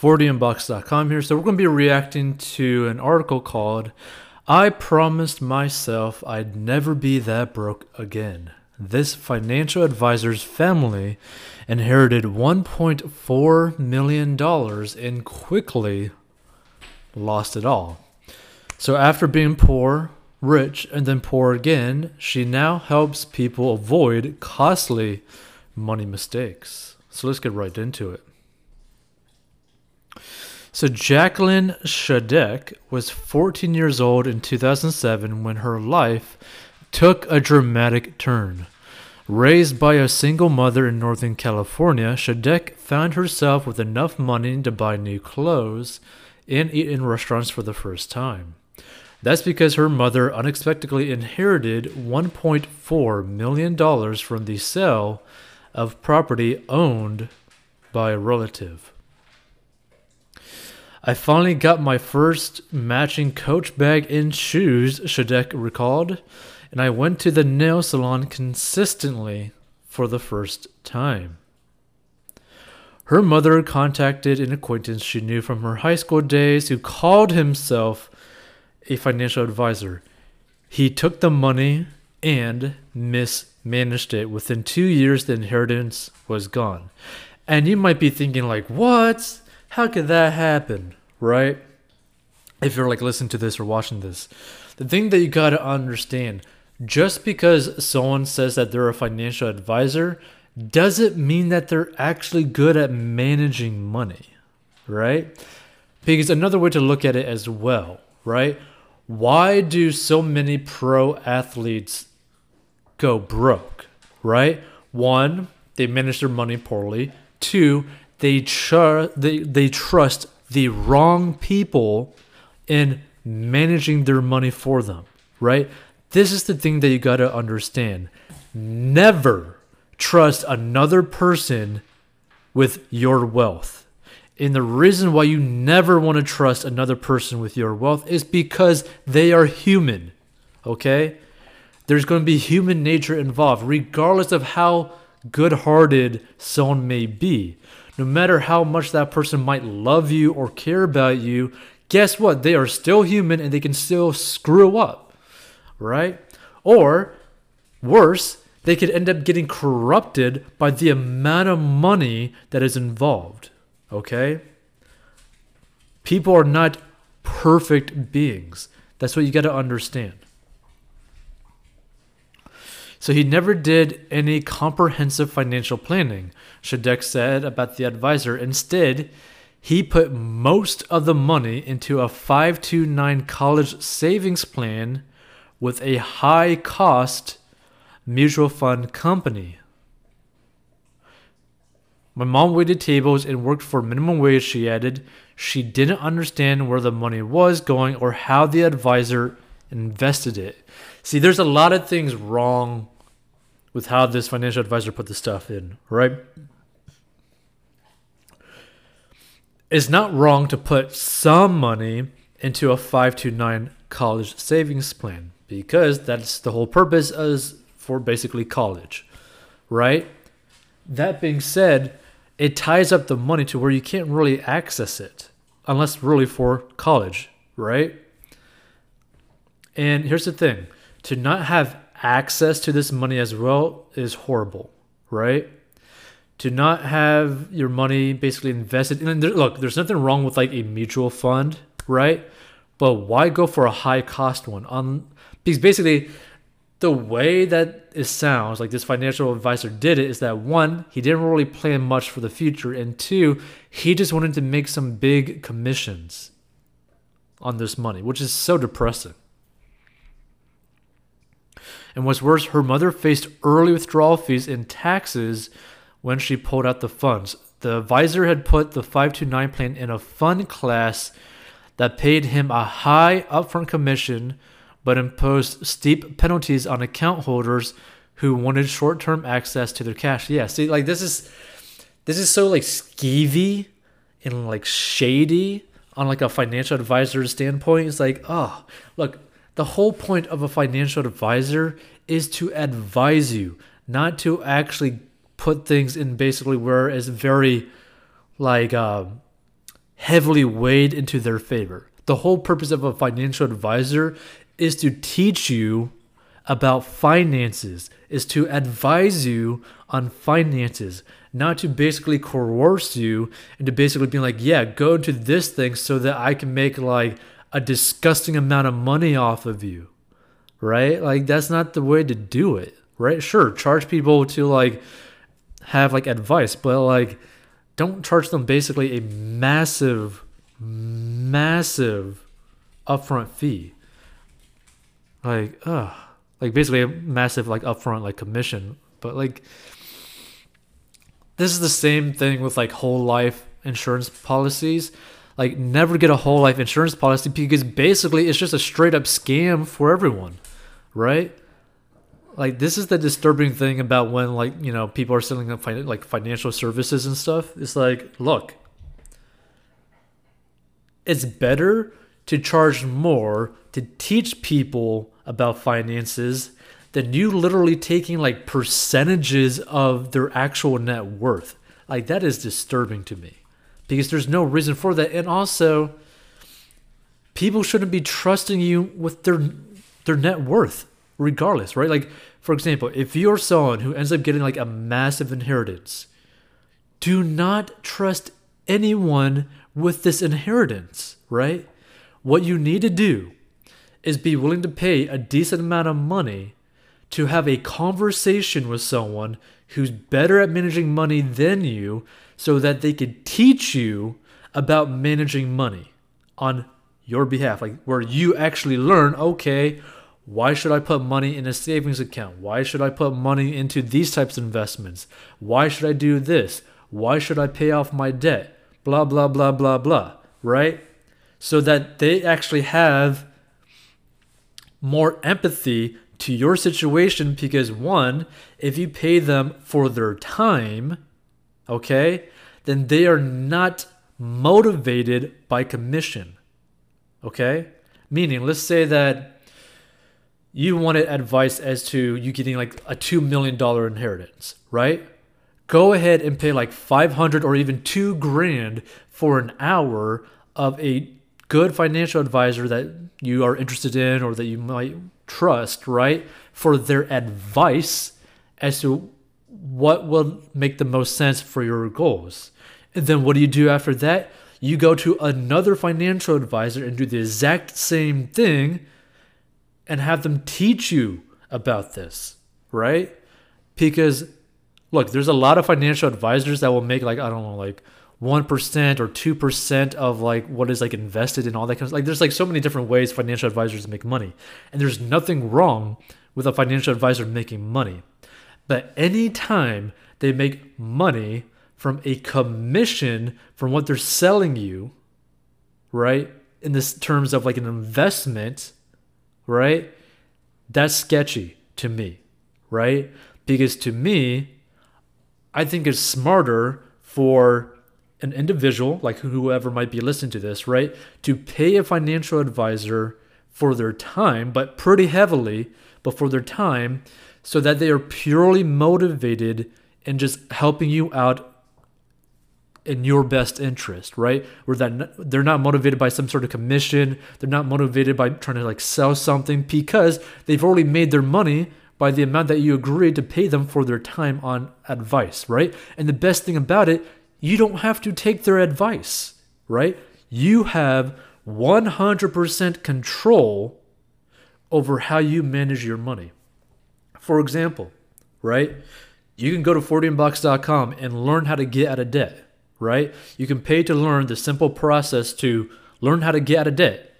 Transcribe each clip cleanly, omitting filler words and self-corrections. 40andbucks.com here. So we're going to be reacting to an article called I Promised Myself I'd Never Be That Broke Again. This financial advisor's family inherited $1.4 million and quickly lost it all. So after being poor, rich, and then poor again, she now helps people avoid costly money mistakes. So let's get right into it. So Jacqueline Shadek was 14 years old in 2007 when her life took a dramatic turn. Raised by a single mother in Northern California, Shadek found herself with enough money to buy new clothes and eat in restaurants for the first time. That's because her mother unexpectedly inherited $1.4 million from the sale of property owned by a relative. I finally got my first matching Coach bag and shoes, Shadek recalled, and I went to the nail salon consistently for the first time. Her mother contacted an acquaintance she knew from her high school days who called himself a financial advisor. He took the money and mismanaged it. Within 2 years, the inheritance was gone. And you might be thinking like, what? How could that happen? Right? If you're like listening to this or watching this. The thing that you got to understand, just because someone says that they're a financial advisor doesn't mean that they're actually good at managing money, right? Because another way to look at it as well, right? Why do so many pro athletes go broke, right? One, they manage their money poorly. Two, they trust the wrong people in managing their money for them, right? This is the thing that you got to understand. Never trust another person with your wealth. And the reason why you never want to trust another person with your wealth is because they are human, okay? There's going to be human nature involved, regardless of how good-hearted someone may be. No matter how much that person might love you or care about you, guess what? They are still human and they can still screw up, right? Or worse, they could end up getting corrupted by the amount of money that is involved, okay? People are not perfect beings. That's what you got to understand. So he never did any comprehensive financial planning, Shadek said about the advisor. Instead, he put most of the money into a 529 college savings plan with a high cost mutual fund company. My mom waited tables and worked for minimum wage, she added. She didn't understand where the money was going or how the advisor invested it. See, there's a lot of things wrong with how this financial advisor put the stuff in, right? It's not wrong to put some money into a 529 college savings plan because that's the whole purpose as for basically college, right? That being said, it ties up the money to where you can't really access it unless really for college, right? And here's the thing, to not have access to this money as well is horrible, right? To not have your money basically invested in, look, there's nothing wrong with like a mutual fund, right? But why go for a high cost one? Because basically, the way that it sounds like this financial advisor did it is that one, he didn't really plan much for the future, and two, he just wanted to make some big commissions on this money, which is so depressing. And what's worse, her mother faced early withdrawal fees and taxes when she pulled out the funds. The advisor had put the 529 plan in a fund class that paid him a high upfront commission but imposed steep penalties on account holders who wanted short-term access to their cash. Yeah, see, like this is so like skeevy and like shady on like a financial advisor's standpoint. It's like, oh, look, the whole point of a financial advisor is to advise you, not to actually put things in basically where it's very like heavily weighed into their favor. The whole purpose of a financial advisor is to teach you about finances, is to advise you on finances, not to basically coerce you into basically being like, yeah, go into this thing so that I can make like a disgusting amount of money off of you, right? Like that's not the way to do it, right? Sure, charge people to like have like advice, but like don't charge them basically a massive upfront fee. Like, like basically a massive like upfront like commission. But like this is the same thing with like whole life insurance policies. Like never get a whole life insurance policy because basically it's just a straight up scam for everyone, right? Like this is the disturbing thing about when like, you know, people are selling up like financial services and stuff. It's like, look, it's better to charge more to teach people about finances than you literally taking like percentages of their actual net worth. Like that is disturbing to me because there's no reason for that. And also people shouldn't be trusting you with their net worth regardless, right? Like for example, if you're someone who ends up getting like a massive inheritance, do not trust anyone with this inheritance, right? What you need to do is be willing to pay a decent amount of money to have a conversation with someone who's better at managing money than you so that they could teach you about managing money on your behalf, like where you actually learn, okay, why should I put money in a savings account? Why should I put money into these types of investments? Why should I do this? Why should I pay off my debt? Blah, blah, blah, blah, blah, right? So that they actually have more empathy to your situation because one, if you pay them for their time, okay, then they are not motivated by commission, okay? Meaning, let's say that you wanted advice as to you getting like a $2 million inheritance, right? Go ahead and pay like $500 or even $2,000 for an hour of a good financial advisor that you are interested in or that you might trust, right? For their advice as to what will make the most sense for your goals. And then what do you do after that? You go to another financial advisor and do the exact same thing and have them teach you about this, right? Because look, there's a lot of financial advisors that will make like, I don't know, like 1% or 2% of like what is like invested in all that kind of like there's like so many different ways financial advisors make money. And there's nothing wrong with a financial advisor making money. But anytime they make money from a commission from what they're selling you, right? In this terms of like an investment, right? That's sketchy to me, right? Because to me, I think it's smarter for an individual, like whoever might be listening to this, right, to pay a financial advisor for their time, but pretty heavily, but for their time, so that they are purely motivated in just helping you out in your best interest, right? Where that they're not motivated by some sort of commission, they're not motivated by trying to like sell something because they've already made their money by the amount that you agreed to pay them for their time on advice, right? And the best thing about it, you don't have to take their advice, right? You have 100% control over how you manage your money. For example, right? You can go to 40andbucks.com and learn how to get out of debt, right? You can pay to learn the simple process to learn how to get out of debt,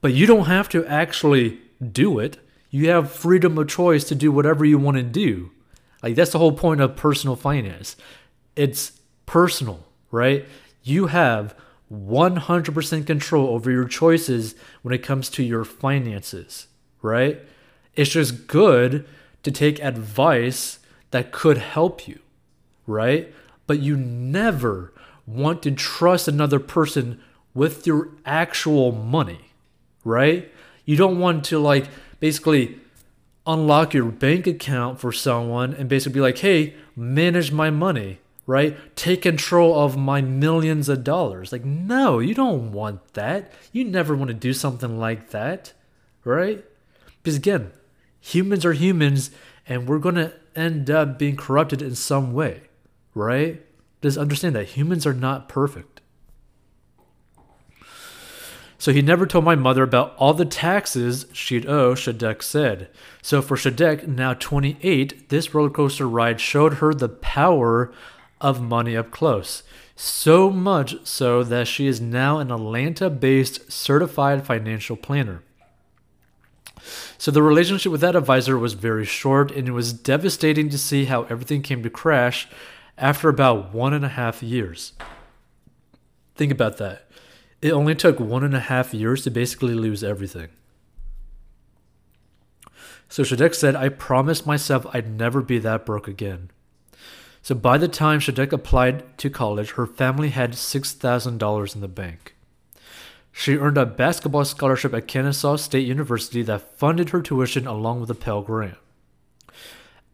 but you don't have to actually do it. You have freedom of choice to do whatever you want to do. Like that's the whole point of personal finance. It's personal, right? You have 100% control over your choices when it comes to your finances, right? It's just good to take advice that could help you, right? But you never want to trust another person with your actual money, right? You don't want to like basically unlock your bank account for someone and basically be like, hey, manage my money. right? Take control of my millions of dollars. Like, no, you don't want that. You never want to do something like that, right? Because again, humans are humans, and we're going to end up being corrupted in some way, right? Just understand that humans are not perfect. So he never told my mother about all the taxes she'd owe, Shadek said. So for Shadek, now 28, this roller coaster ride showed her the power of money up close. So much so that she is now an Atlanta-based certified financial planner. So the relationship with that advisor was very short, and it was devastating to see how everything came to crash after about 1.5 years. Think about that. It only took 1.5 years to basically lose everything. So Shadek said, I promised myself I'd never be that broke again. So by the time Shadek applied to college, her family had $6,000 in the bank. She earned a basketball scholarship at Kennesaw State University that funded her tuition along with a Pell Grant.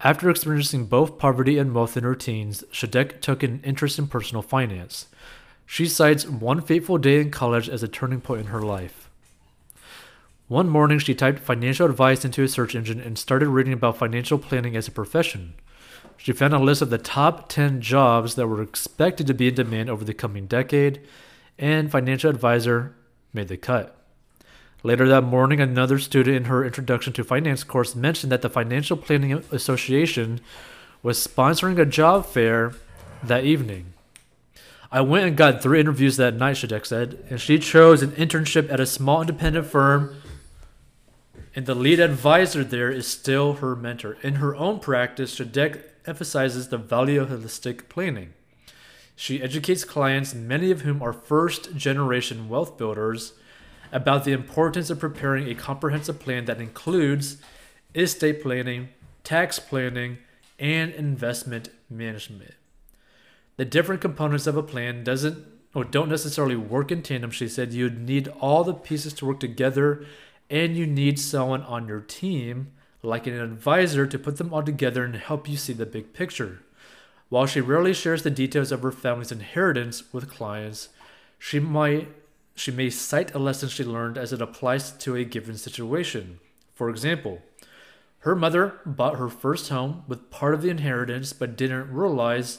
After experiencing both poverty and wealth in her teens, Shadek took an interest in personal finance. She cites one fateful day in college as a turning point in her life. One morning, she typed financial advice into a search engine and started reading about financial planning as a profession. She found a list of the top 10 jobs that were expected to be in demand over the coming decade, and financial advisor made the cut. Later that morning, another student in her Introduction to Finance course mentioned that the Financial Planning Association was sponsoring a job fair that evening. I went and got 3 interviews that night, Shadek said, and she chose an internship at a small independent firm, and the lead advisor there is still her mentor. In her own practice, Shadek emphasizes the value of holistic planning. She educates clients, many of whom are first-generation wealth builders, about the importance of preparing a comprehensive plan that includes estate planning, tax planning, and investment management. The different components of a plan don't necessarily work in tandem, she said. You need all the pieces to work together, and you need someone on your team, like an advisor, to put them all together and help you see the big picture. While she rarely shares the details of her family's inheritance with clients, she may cite a lesson she learned as it applies to a given situation. For example, her mother bought her first home with part of the inheritance but didn't realize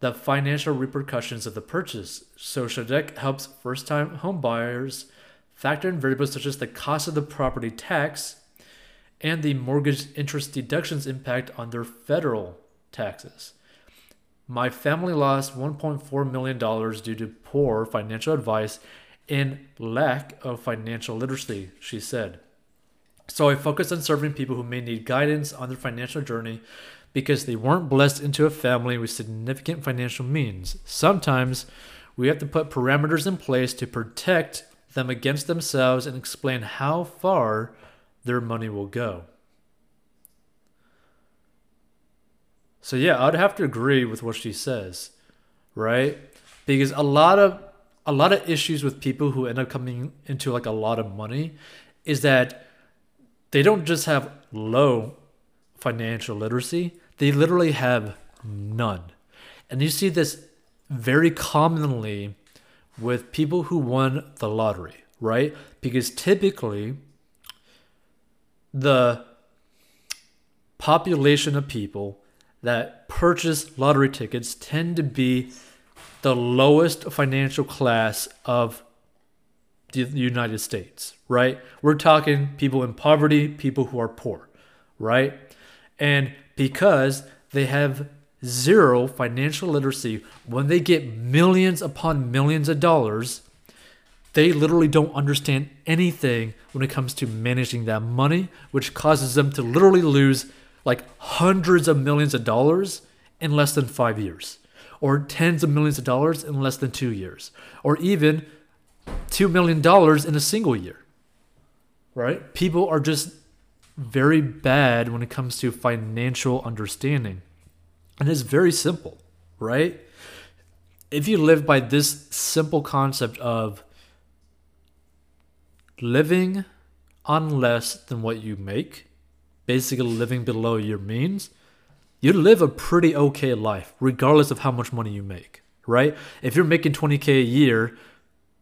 the financial repercussions of the purchase. So Shadek helps first-time home buyers factor in variables such as the cost of the property tax and the mortgage interest deduction's impact on their federal taxes. My family lost $1.4 million due to poor financial advice and lack of financial literacy, she said. So I focused on serving people who may need guidance on their financial journey because they weren't blessed into a family with significant financial means. Sometimes we have to put parameters in place to protect them against themselves and explain how far their money will go. So yeah, I'd have to agree with what she says, right? Because a lot of issues with people who end up coming into like a lot of money is that they don't just have low financial literacy, they literally have none. And you see this very commonly with people who won the lottery, right? Because typically the population of people that purchase lottery tickets tend to be the lowest financial class of the United States, right? We're talking people in poverty, people who are poor, right? And because they have zero financial literacy, when they get millions upon millions of dollars, they literally don't understand anything when it comes to managing that money, which causes them to literally lose like hundreds of millions of dollars in less than 5 years, or tens of millions of dollars in less than 2 years, or even $2 million in a single year, right? People are just very bad when it comes to financial understanding. And it's very simple, right? If you live by this simple concept of living on less than what you make, basically living below your means, you live a pretty okay life, regardless of how much money you make, right? If you're making $20K a year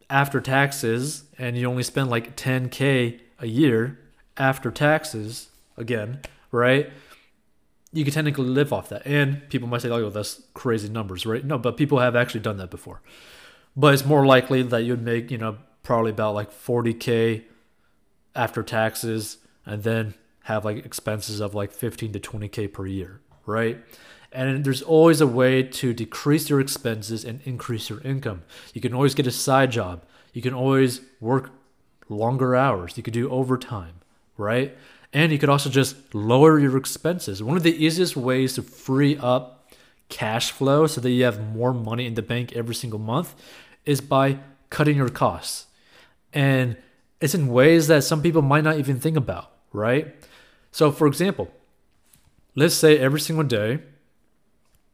after taxes and you only spend like $10K a year after taxes, again, right? You can technically live off that. And people might say, oh, that's crazy numbers, right? No, but people have actually done that before. But it's more likely that you'd make, probably about like $40K after taxes and then have like expenses of like $15 to $20K per year, right? And there's always a way to decrease your expenses and increase your income. You can always get a side job. You can always work longer hours. You could do overtime, right? And you could also just lower your expenses. One of the easiest ways to free up cash flow so that you have more money in the bank every single month is by cutting your costs. And it's in ways that some people might not even think about, right? So for example, let's say every single day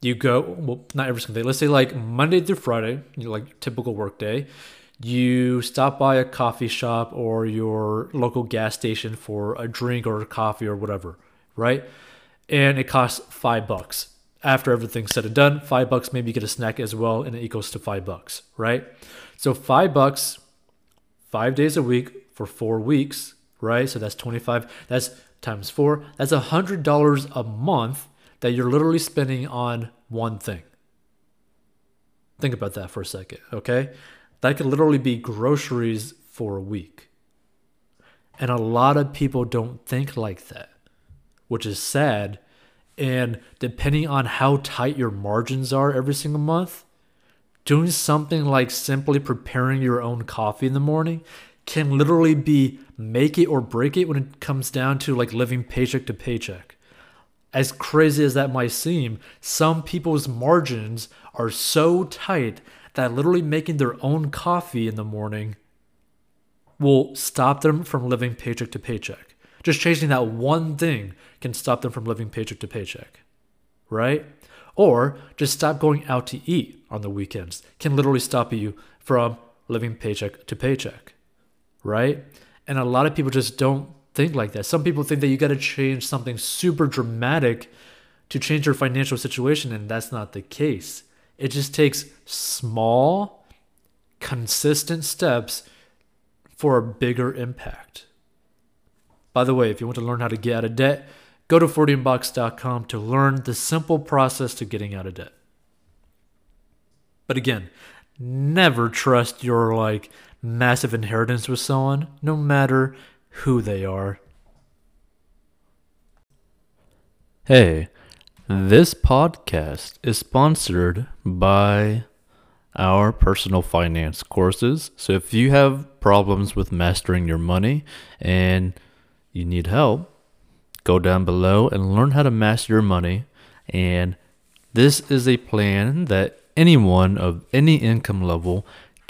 you go, well, not every single day, let's say like Monday through Friday, like typical work day, you stop by a coffee shop or your local gas station for a drink or a coffee or whatever, right? And it costs $5. After everything's said and done, $5, maybe you get a snack as well, and it equals to $5, right? So $5, 5 days a week for 4 weeks, right? So that's 25, that's times 4, that's $100 a month that you're literally spending on one thing. Think about that for a second, okay? That could literally be groceries for a week. And a lot of people don't think like that, which is sad. And depending on how tight your margins are every single month, doing something like simply preparing your own coffee in the morning can literally be make it or break it when it comes down to like living paycheck to paycheck. As crazy as that might seem, some people's margins are so tight that literally making their own coffee in the morning will stop them from living paycheck to paycheck. Just changing that one thing can stop them from living paycheck to paycheck, right? Or just stop going out to eat on the weekends can literally stop you from living paycheck to paycheck, right? And a lot of people just don't think like that. Some people think that you got to change something super dramatic to change your financial situation, and that's not the case. It just takes small, consistent steps for a bigger impact. By the way, if you want to learn how to get out of debt, go to 40andbucks.com to learn the simple process to getting out of debt. But again, never trust your massive inheritance with someone, no matter who they are. Hey. This podcast is sponsored by our personal finance courses. So if you have problems with mastering your money and you need help, go down below and learn how to master your money. And this is a plan that anyone of any income level